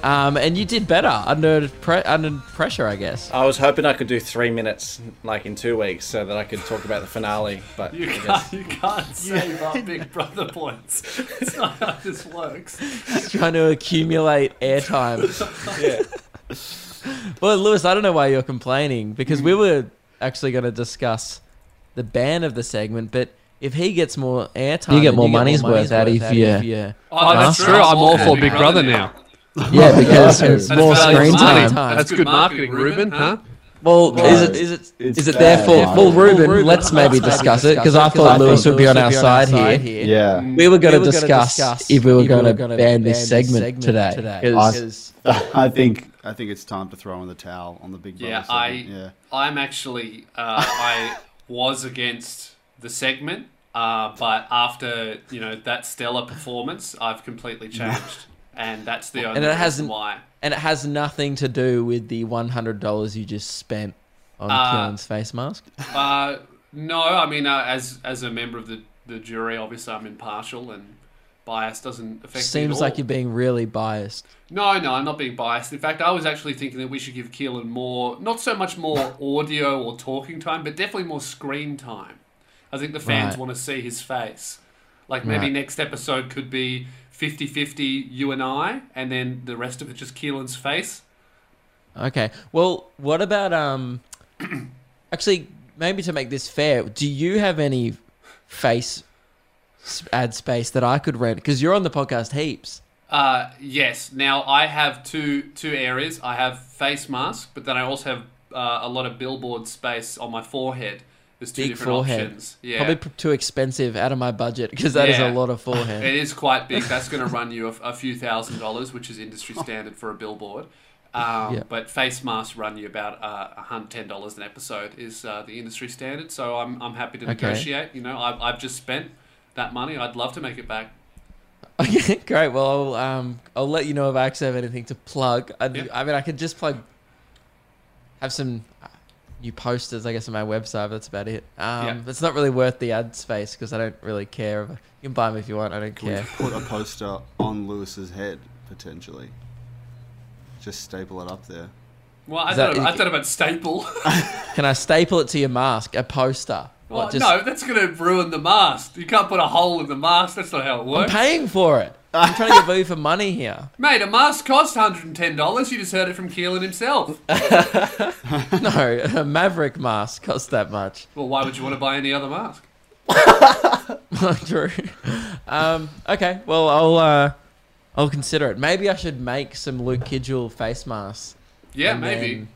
Um, and you did better under pre- under pressure, I guess. I was hoping I could do three minutes, like in two weeks, so that I could talk about the finale. But you can't, guess... you can't save up Big Brother points. It's not how this works. Just trying to accumulate airtime. Yeah. Well, Lewis, I don't know why you're complaining because we were actually going to discuss the ban of the segment, but. If he gets more airtime, you get more, you money's, get more money's worth, worth out if you. Yeah. Yeah. Oh, that's huh? true. I'm all for Big Brother now. Yeah, because it's more screen time. That's good marketing, Ruben, huh? Well, well is it is it is bad. it therefore? Well, Ruben, Ruben let's maybe discuss it because I thought Lewis would be on our side here. Yeah, we were going to discuss if we were going to ban this segment today. I think I think it's time to throw in the towel on the Big Brother. Yeah, I I'm actually I was against. The segment, uh, but after you know that stellar performance, I've completely changed, and that's the only and it reason why. And it has nothing to do with the one hundred dollars you just spent on uh, Keelan's face mask. Uh, no, I mean uh, as as a member of the, the jury, obviously I'm impartial and bias doesn't affect. Seems me at all. Like you're being really biased. No, no, I'm not being biased. In fact, I was actually thinking that we should give Keelan more, not so much more audio or talking time, but definitely more screen time. I think the fans right. want to see his face. Like maybe right. next episode could be fifty-fifty you and I, and then the rest of it just Keelan's face. Okay. Well, what about... um? Actually, maybe to make this fair, do you have any face ad space that I could rent? Because you're on the podcast heaps. Uh, yes. Now, I have two two areas. I have face mask, but then I also have uh, a lot of billboard space on my forehead. There's two big different forehead. Options. Yeah. Probably too expensive, out of my budget, because that yeah. is a lot of forehead. It is quite big. That's going to run you a, a few thousand dollars, which is industry standard for a billboard. Um, yeah. But face masks run you about uh, one hundred ten dollars an episode is uh, the industry standard. So I'm I'm happy to negotiate. Okay. You know, I've, I've just spent that money. I'd love to make it back. Okay, great. Well, I'll, um, I'll let you know if I actually have anything to plug. I, yeah. I mean, I could just plug, have some... new posters, I guess, on my website. But that's about it. Um, yeah. It's not really worth the ad space because I don't really care. You can buy them if you want. I don't can care. We put a poster on Lewis's head potentially. Just staple it up there. Well, I thought I thought about staple. Can I staple it to your mask? A poster. Well, what, just... no, that's going to ruin the mask. You can't put a hole in the mask. That's not how it works. I'm paying for it. I'm trying to get value for money here. Mate, a mask costs one hundred ten dollars. You just heard it from Keelan himself. No, a Maverick mask costs that much. Well, why would you want to buy any other mask? True. Um, okay, well, I'll uh, I'll consider it. Maybe I should make some Luke Kitchel face masks. Yeah, maybe. Then...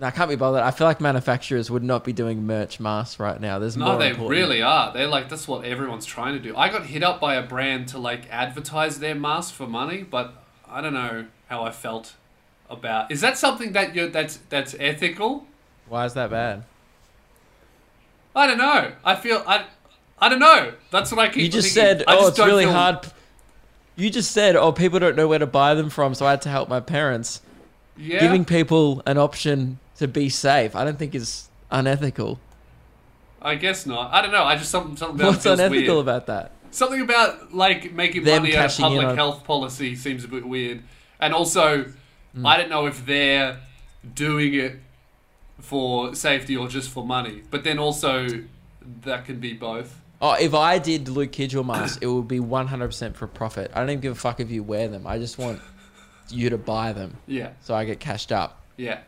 No, I can't be bothered. I feel like manufacturers would not be doing merch masks right now. There's no, more they important. Really are. They're like, that's what everyone's trying to do. I got hit up by a brand to like advertise their masks for money, but I don't know how I felt about. Is that something that you're that's that's ethical? Why is that bad? I don't know. I feel I, I don't know. That's what I keep. You just thinking. said, I oh, just it's really feel... hard. You just said, oh, people don't know where to buy them from, so I had to help my parents. Yeah. Giving people an option to be safe, I don't think is unethical. I guess not. I don't know. I just something something. What's unethical weird. About that? Something about like making them money out of public on... health policy seems a bit weird. And also, mm. I don't know if they're doing it for safety or just for money. But then also, that can be both. Oh, if I did Luke Kitchel masks, it would be one hundred percent for profit. I don't even give a fuck if you wear them. I just want you to buy them. Yeah. So I get cashed up. Yeah.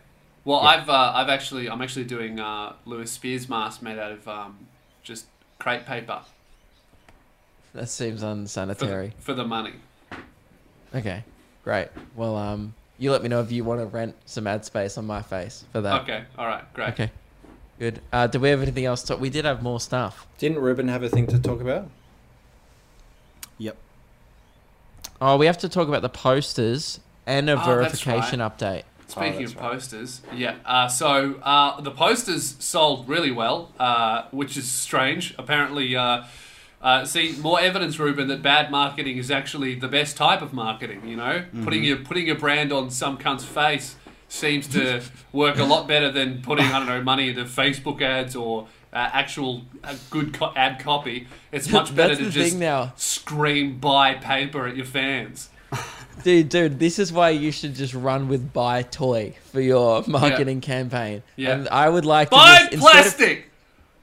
Well, yeah. I've uh, I've actually I'm actually doing uh, Lewis Spears mask made out of um, just crepe paper. That seems unsanitary. For the, for the money. Okay, great. Well, um, you let me know if you want to rent some ad space on my face for that. Okay, all right, great. Okay, good. Uh, do we have anything else? To- we did have more stuff. Didn't Ruben have a thing to talk about? Yep. Oh, we have to talk about the posters and a oh, verification that's right. update. Speaking oh, of right. posters, yeah. Uh, so uh, the posters sold really well, uh, which is strange. Apparently... Uh, Uh, see, more evidence, Ruben, that bad marketing is actually the best type of marketing, you know? Mm-hmm. Putting your putting your brand on some cunt's face seems to work a lot better than putting, I don't know, money into Facebook ads or uh, actual uh, good co- ad copy. It's much better to just now. scream buy paper at your fans. Dude, dude, this is why you should just run with buy toy for your marketing yeah. campaign. Yeah. And I would like buy to... Buy plastic!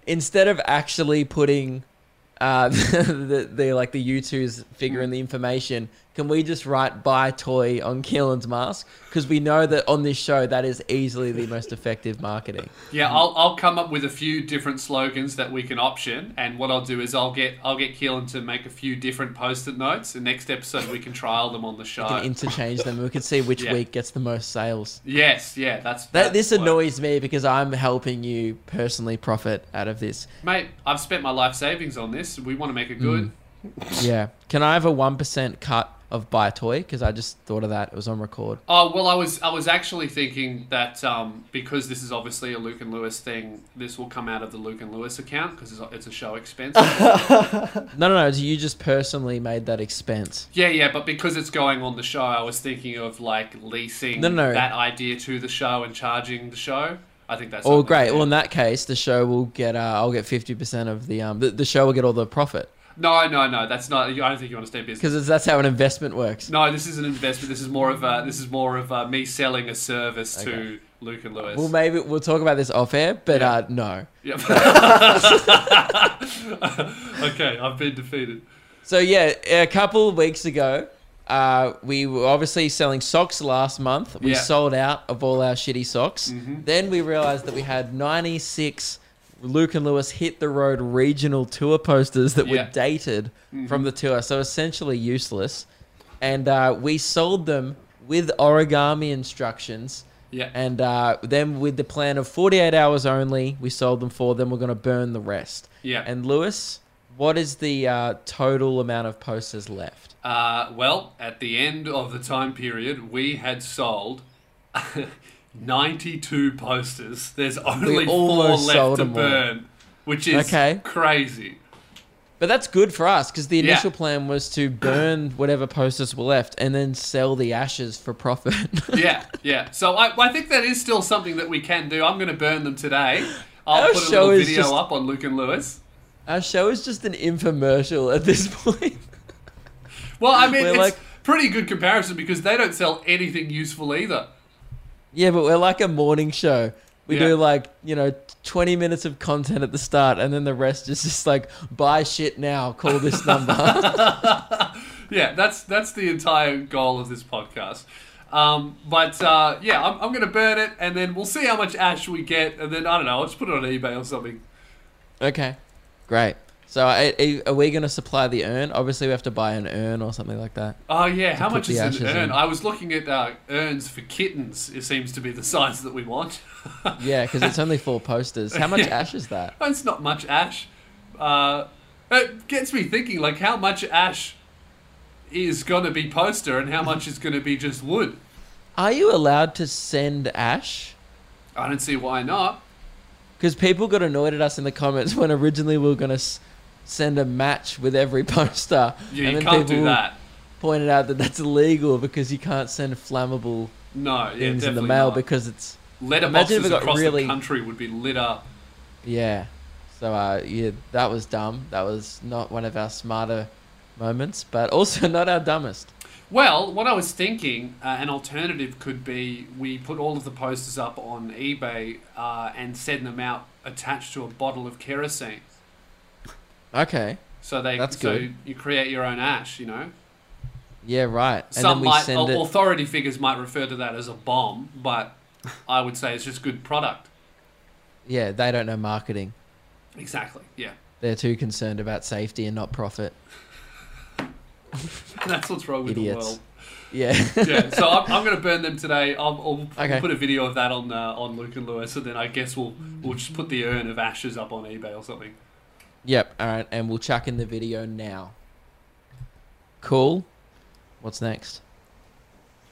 Instead of, instead of actually putting... Uh, the, the like the YouTubers figure in the information. Can we just write "buy toy" on Keelan's mask? Because we know that on this show, that is easily the most effective marketing. Yeah, I'll I'll come up with a few different slogans that we can option, and what I'll do is I'll get I'll get Keelan to make a few different post-it notes. And next episode, we can trial them on the show. We can interchange them. We can see which yeah. week gets the most sales. Yes, yeah, that's that. That's this annoys me because I'm helping you personally profit out of this, mate. I've spent my life savings on this. We want to make it good. Mm. Yeah. Can I have a one percent cut of buy toy? Because I just thought of that. It was on record. Oh, well, I was I was actually thinking that um, because this is obviously a Luke and Lewis thing, this will come out of the Luke and Lewis account because it's, it's a show expense. no, no, no. You just personally made that expense. Yeah, yeah. But because it's going on the show, I was thinking of like leasing no, no. that idea to the show and charging the show. I think that's... Oh, great. Well, in that case, the show will get... Uh, I'll get fifty percent of the... um. The, the show will get all the profit. No, no, no. That's not... I don't think you understand business. Because that's how an investment works. No, this is an investment. This is more of a, This is more of a, me selling a service okay. to Luke and Lewis. Well, maybe we'll talk about this off-air, but yeah. uh, no. Yep. Okay, I've been defeated. So, yeah, a couple of weeks ago... Uh, we were obviously selling socks last month. We yeah. sold out of all our shitty socks. Mm-hmm. Then we realized that we had ninety-six Luke and Lewis Hit the Road regional tour posters that yeah. were dated mm-hmm. from the tour. So essentially useless. And uh, we sold them with origami instructions. Yeah. And uh, then with the plan of forty-eight hours only, we sold them for them. We're going to burn the rest. Yeah. And Lewis, what is the uh, total amount of posters left? Uh, well, at the end of the time period, we had sold ninety-two posters. There's only four left to burn, which is okay. crazy. But that's good for us because the initial yeah. plan was to burn whatever posters were left and then sell the ashes for profit. yeah, yeah. So I, I think that is still something that we can do. I'm going to burn them today. I'll Our put a little video just, up on Luke and Lewis. Our show is just an infomercial at this point. Well, I mean, we're it's like, pretty good comparison because they don't sell anything useful either. Yeah, but we're like a morning show. We yeah. do like, you know, twenty minutes of content at the start and then the rest is just like, buy shit now, call this number. yeah, that's that's the entire goal of this podcast. Um, but uh, yeah, I'm, I'm going to burn it and then we'll see how much ash we get and then, I don't know, I'll just put it on eBay or something. Okay, great. So are we going to supply the urn? Obviously, we have to buy an urn or something like that. Oh, yeah. How much is an urn? In. I was looking at uh, urns for kittens. It seems to be the size that we want. yeah, because it's only four posters. How much yeah. ash is that? It's not much ash. Uh, it gets me thinking, like, how much ash is going to be poster and how much is going to be just wood? Are you allowed to send ash? I don't see why not. Because people got annoyed at us in the comments when originally we were going to... S- send a match with every poster. Yeah, and you can't do that. Pointed out that that's illegal because you can't send flammable no, yeah, things in the mail not. Because it's... Letterboxes across really... the country would be lit up. Yeah. So uh, yeah, that was dumb. That was not one of our smarter moments, but also not our dumbest. Well, what I was thinking, uh, an alternative could be we put all of the posters up on eBay uh, and send them out attached to a bottle of kerosene. Okay. So they, That's so good. you create your own ash, you know? Yeah, right. And Some then we might, send a- it... authority figures might refer to that as a bomb, but I would say it's just good product. Yeah, they don't know marketing. Exactly, yeah. They're too concerned about safety and not profit. That's what's wrong with Idiots. the world. Yeah. yeah. So I'm, I'm going to burn them today. I'll, I'll okay. put a video of that on uh, on Luke and Lewis, and then I guess we'll we'll just put the urn of ashes up on eBay or something. Yep. All right, and we'll chuck in the video now. Cool. What's next?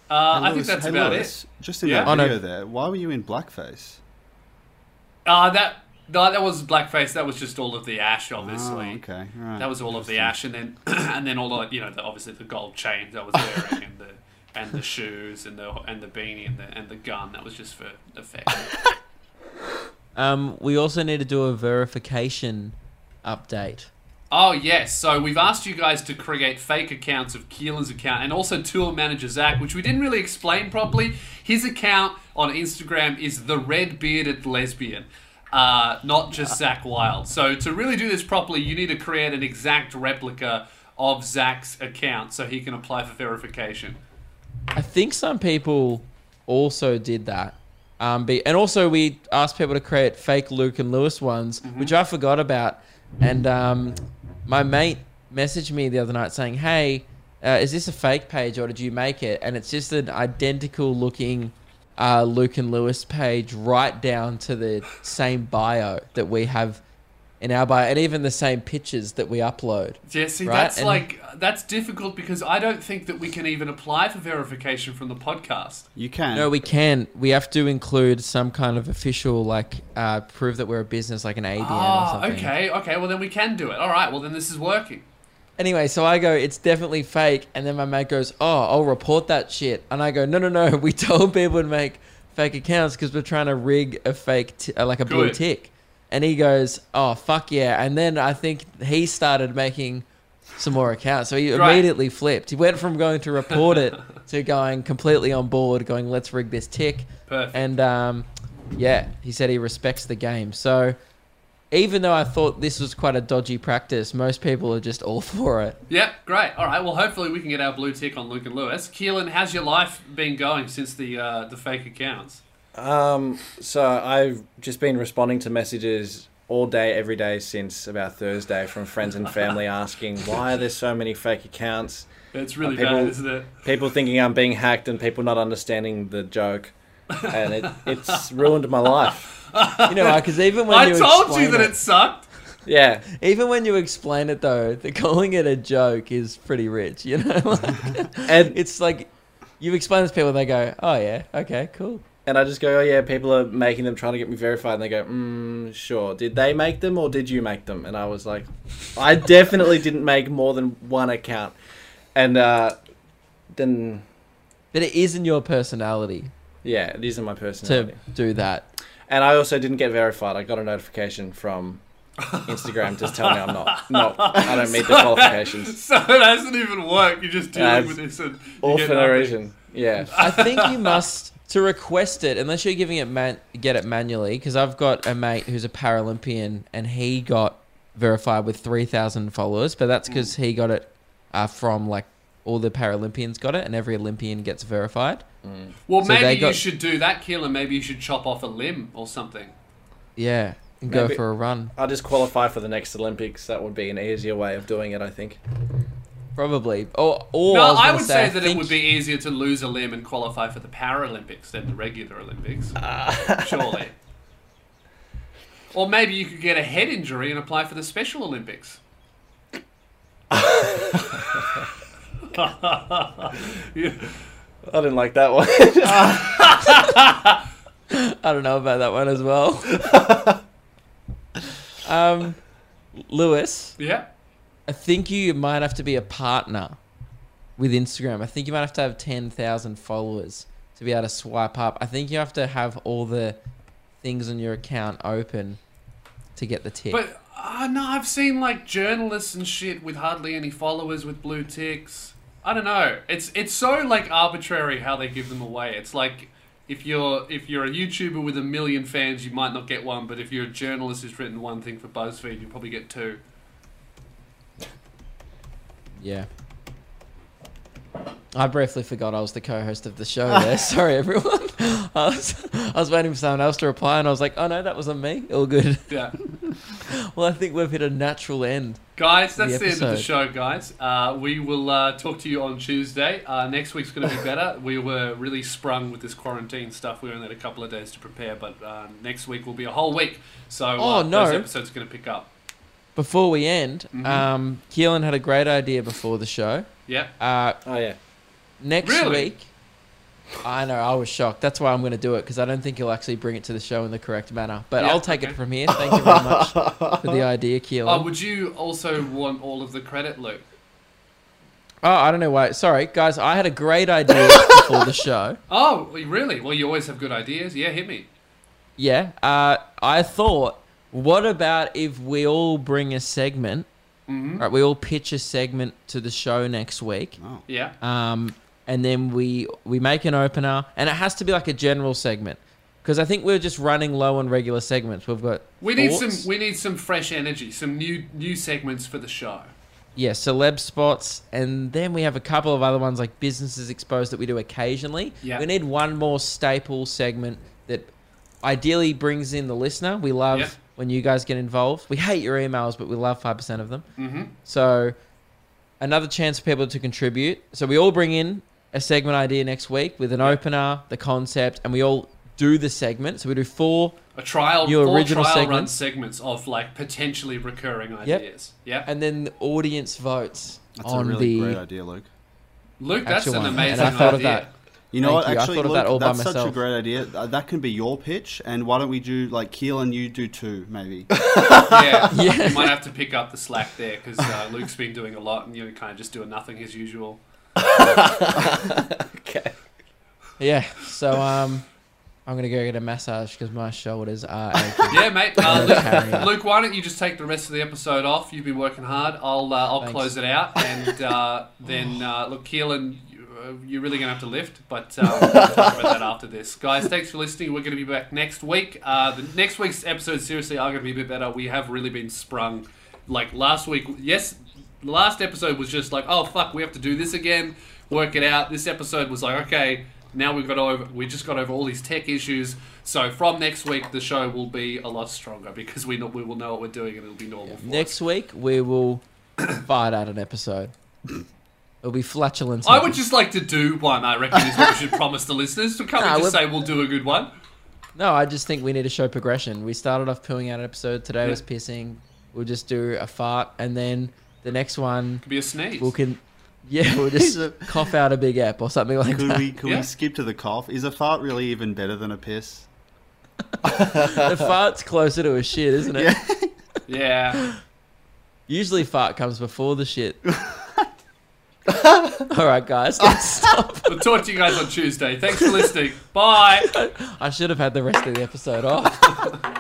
Uh, hey, I Lewis, think that's hey, about Lewis, it. Just in yeah. that video oh, no. there, why were you in blackface? Uh, that no, that was blackface. That was just all of the ash, obviously. Oh, okay, right. That was all of the ash, and then and then all of, you know, the, obviously the gold chains I was wearing, and the and the shoes, and the and the beanie, and the and the gun. That was just for effect. um, we also need to do a verification update. Oh yes, so we've asked you guys to create fake accounts of Keelan's account and also tour manager Zach, which we didn't really explain properly. His account on Instagram is the red bearded lesbian, uh, not just Zach Wilde. So to really do this properly, you need to create an exact replica of Zach's account so he can apply for verification. I think some people also did that. Um, be, and also we asked people to create fake Luke and Lewis ones, mm-hmm. which I forgot about. And um, my mate messaged me the other night saying, hey, uh, is this a fake page or did you make it? And it's just an identical looking uh, Luke and Lewis page right down to the same bio that we have in our bio and even the same pictures that we upload. Yeah, see, right? that's and like, that's difficult because I don't think that we can even apply for verification from the podcast. You can. No, we can. We have to include some kind of official, like, uh, prove that we're a business, like an A B N oh, or something. okay, okay. Well, then we can do it. All right, well, then this is working. Anyway, so I go, it's definitely fake. And then my mate goes, oh, I'll report that shit. And I go, no, no, no. We told people to make fake accounts because we're trying to rig a fake, t- uh, like a Good. blue tick. And he goes, oh, fuck yeah. And then I think he started making some more accounts. So he right. immediately flipped. He went from going to report it to going completely on board, going, let's rig this tick. Perfect. And um, yeah, he said he respects the game. So even though I thought this was quite a dodgy practice, most people are just all for it. Yep, great. All right, well, hopefully we can get our blue tick on Luke and Lewis. Keelan, how's your life been going since the uh, the fake accounts? Um, so I've just been responding to messages all day, every day since about Thursday from friends and family asking why are there so many fake accounts? It's really uh, people, bad, isn't it? People thinking I'm being hacked and people not understanding the joke, and it, it's ruined my life. You know, because even when I you told you that it, it sucked. Yeah. Even when you explain it though, the calling it a joke is pretty rich. You know, like, and it's like you explain this to people, and they go, "Oh yeah, okay, cool." And I just go, oh yeah, people are making them, trying to get me verified. And they go, mm, sure. Did they make them or did you make them? And I was like, I definitely didn't make more than one account. And uh, then... But it isn't your personality. Yeah, it isn't my personality. To do that. And I also didn't get verified. I got a notification from Instagram just telling me I'm not. No, I don't meet so the qualifications. That, so it doesn't even work. You're just dealing with this. And all for no reason. Yeah. I think you must... To request it, unless you're giving it man- get it manually, because I've got a mate who's a Paralympian and he got verified with three thousand followers, but that's because mm. he got it uh, from, like, all the Paralympians got it and every Olympian gets verified. Mm. Well, so maybe got... you should do that, Keelan. Maybe you should chop off a limb or something. Yeah, and maybe go for a run. I'll just qualify for the next Olympics. That would be an easier way of doing it, I think. Probably. Or, or no, I, I would say, say that it would be easier to lose a limb and qualify for the Paralympics than the regular Olympics. Uh. Surely. Or maybe you could get a head injury and apply for the Special Olympics. yeah. I didn't like that one. uh. I don't know about that one as well. um, Lewis. Yeah. I think you might have to be a partner with Instagram. I think you might have to have ten thousand followers to be able to swipe up. I think you have to have all the things on your account open to get the tick. But uh, no, I've seen like journalists and shit with hardly any followers with blue ticks. I don't know. It's it's so like arbitrary how they give them away. It's like if you're if you're a YouTuber with a million fans, you might not get one. But if you're a journalist who's written one thing for BuzzFeed, you'll probably get two. Yeah. I briefly forgot I was the co-host of the show there. Sorry, everyone. I was, I was waiting for someone else to reply, and I was like, oh, no, that wasn't me. All good. Yeah. Well, I think we've hit a natural end. Guys, that's the, the end of the show, guys. Uh, we will uh, talk to you on Tuesday. Uh, next week's going to be better. We were really sprung with this quarantine stuff. We only had a couple of days to prepare, but uh, next week will be a whole week. So uh, oh, no. Those episodes are going to pick up. Before we end, mm-hmm. um, Keelan had a great idea before the show. Yeah. Uh, oh, yeah. Next really? week, I know, I was shocked. That's why I'm going to do it, because I don't think he'll actually bring it to the show in the correct manner. But yeah, I'll take okay. it from here. Thank you very much for the idea, Keelan. Uh, would you also want all of the credit, Luke? Oh, I don't know why. Sorry, guys, I had a great idea before the show. Oh, really? Well, you always have good ideas. Yeah, hit me. Yeah. Uh, I thought, what about if we all bring a segment, mm-hmm. right, we all pitch a segment to the show next week. Oh. Yeah. Um... And then we we make an opener, and it has to be like a general segment, because I think we're just running low on regular segments. We've got we thoughts. need some we need some fresh energy, some new new segments for the show. Yeah, celeb spots, and then we have a couple of other ones like businesses exposed that we do occasionally. Yeah. We need one more staple segment that ideally brings in the listener. We love yeah. when you guys get involved. We hate your emails, but we love five percent of them. Mm-hmm. So another chance for people to contribute. So we all bring in a segment idea next week with an yeah. opener, the concept, and we all do the segment. So we do four a trial, your four original trial segments. run segments of like potentially recurring ideas. Yep. Yeah, and then the audience votes. That's on a really the great idea, Luke. Luke, that's an one. amazing and I thought idea. Of that. You know Thank what? You. Actually, I thought Luke, of that all that's by myself. Such a great idea. That can be your pitch, and why don't we do like Keelan? You do two, maybe. yeah, yeah, you might have to pick up the slack there, because uh, Luke's been doing a lot, and you're kind of just doing nothing as usual. Okay. Yeah. So um, I'm gonna go get a massage because my shoulders are aching. Yeah, mate. Uh, Luke, Luke, why don't you just take the rest of the episode off? You've been working hard. I'll uh, I'll Thanks. close it out, and uh, then uh, look, Keelan, you, uh, you're really gonna have to lift, but uh, we'll talk about that after this, guys. Thanks for listening. We're gonna be back next week. Uh, the next week's episodes seriously are gonna be a bit better. We have really been sprung. Like last week, yes. The last episode was just like, oh, fuck, we have to do this again, work it out. This episode was like, okay, now we've got over, we just got over all these tech issues. So from next week, the show will be a lot stronger because we know, we will know what we're doing and it'll be normal yeah. for next us. Week, we will fight out an episode. It'll be flatulence. I would just like to do one, I reckon, is what we should promise the listeners. So can't nah, we just we're... say we'll do a good one? No, I just think we need to show progression. We started off pooing out an episode. Today yeah. was pissing. We'll just do a fart and then... The next one could be a sneeze. We'll can, yeah, we'll just cough out a big app or something like could that. We, could yeah. we skip to the cough? Is a fart really even better than a piss? The fart's closer to a shit, isn't it? Yeah. yeah. Usually fart comes before the shit. All right, guys, let's stop. We'll talk to you guys on Tuesday. Thanks for listening. Bye. I should have had the rest of the episode off.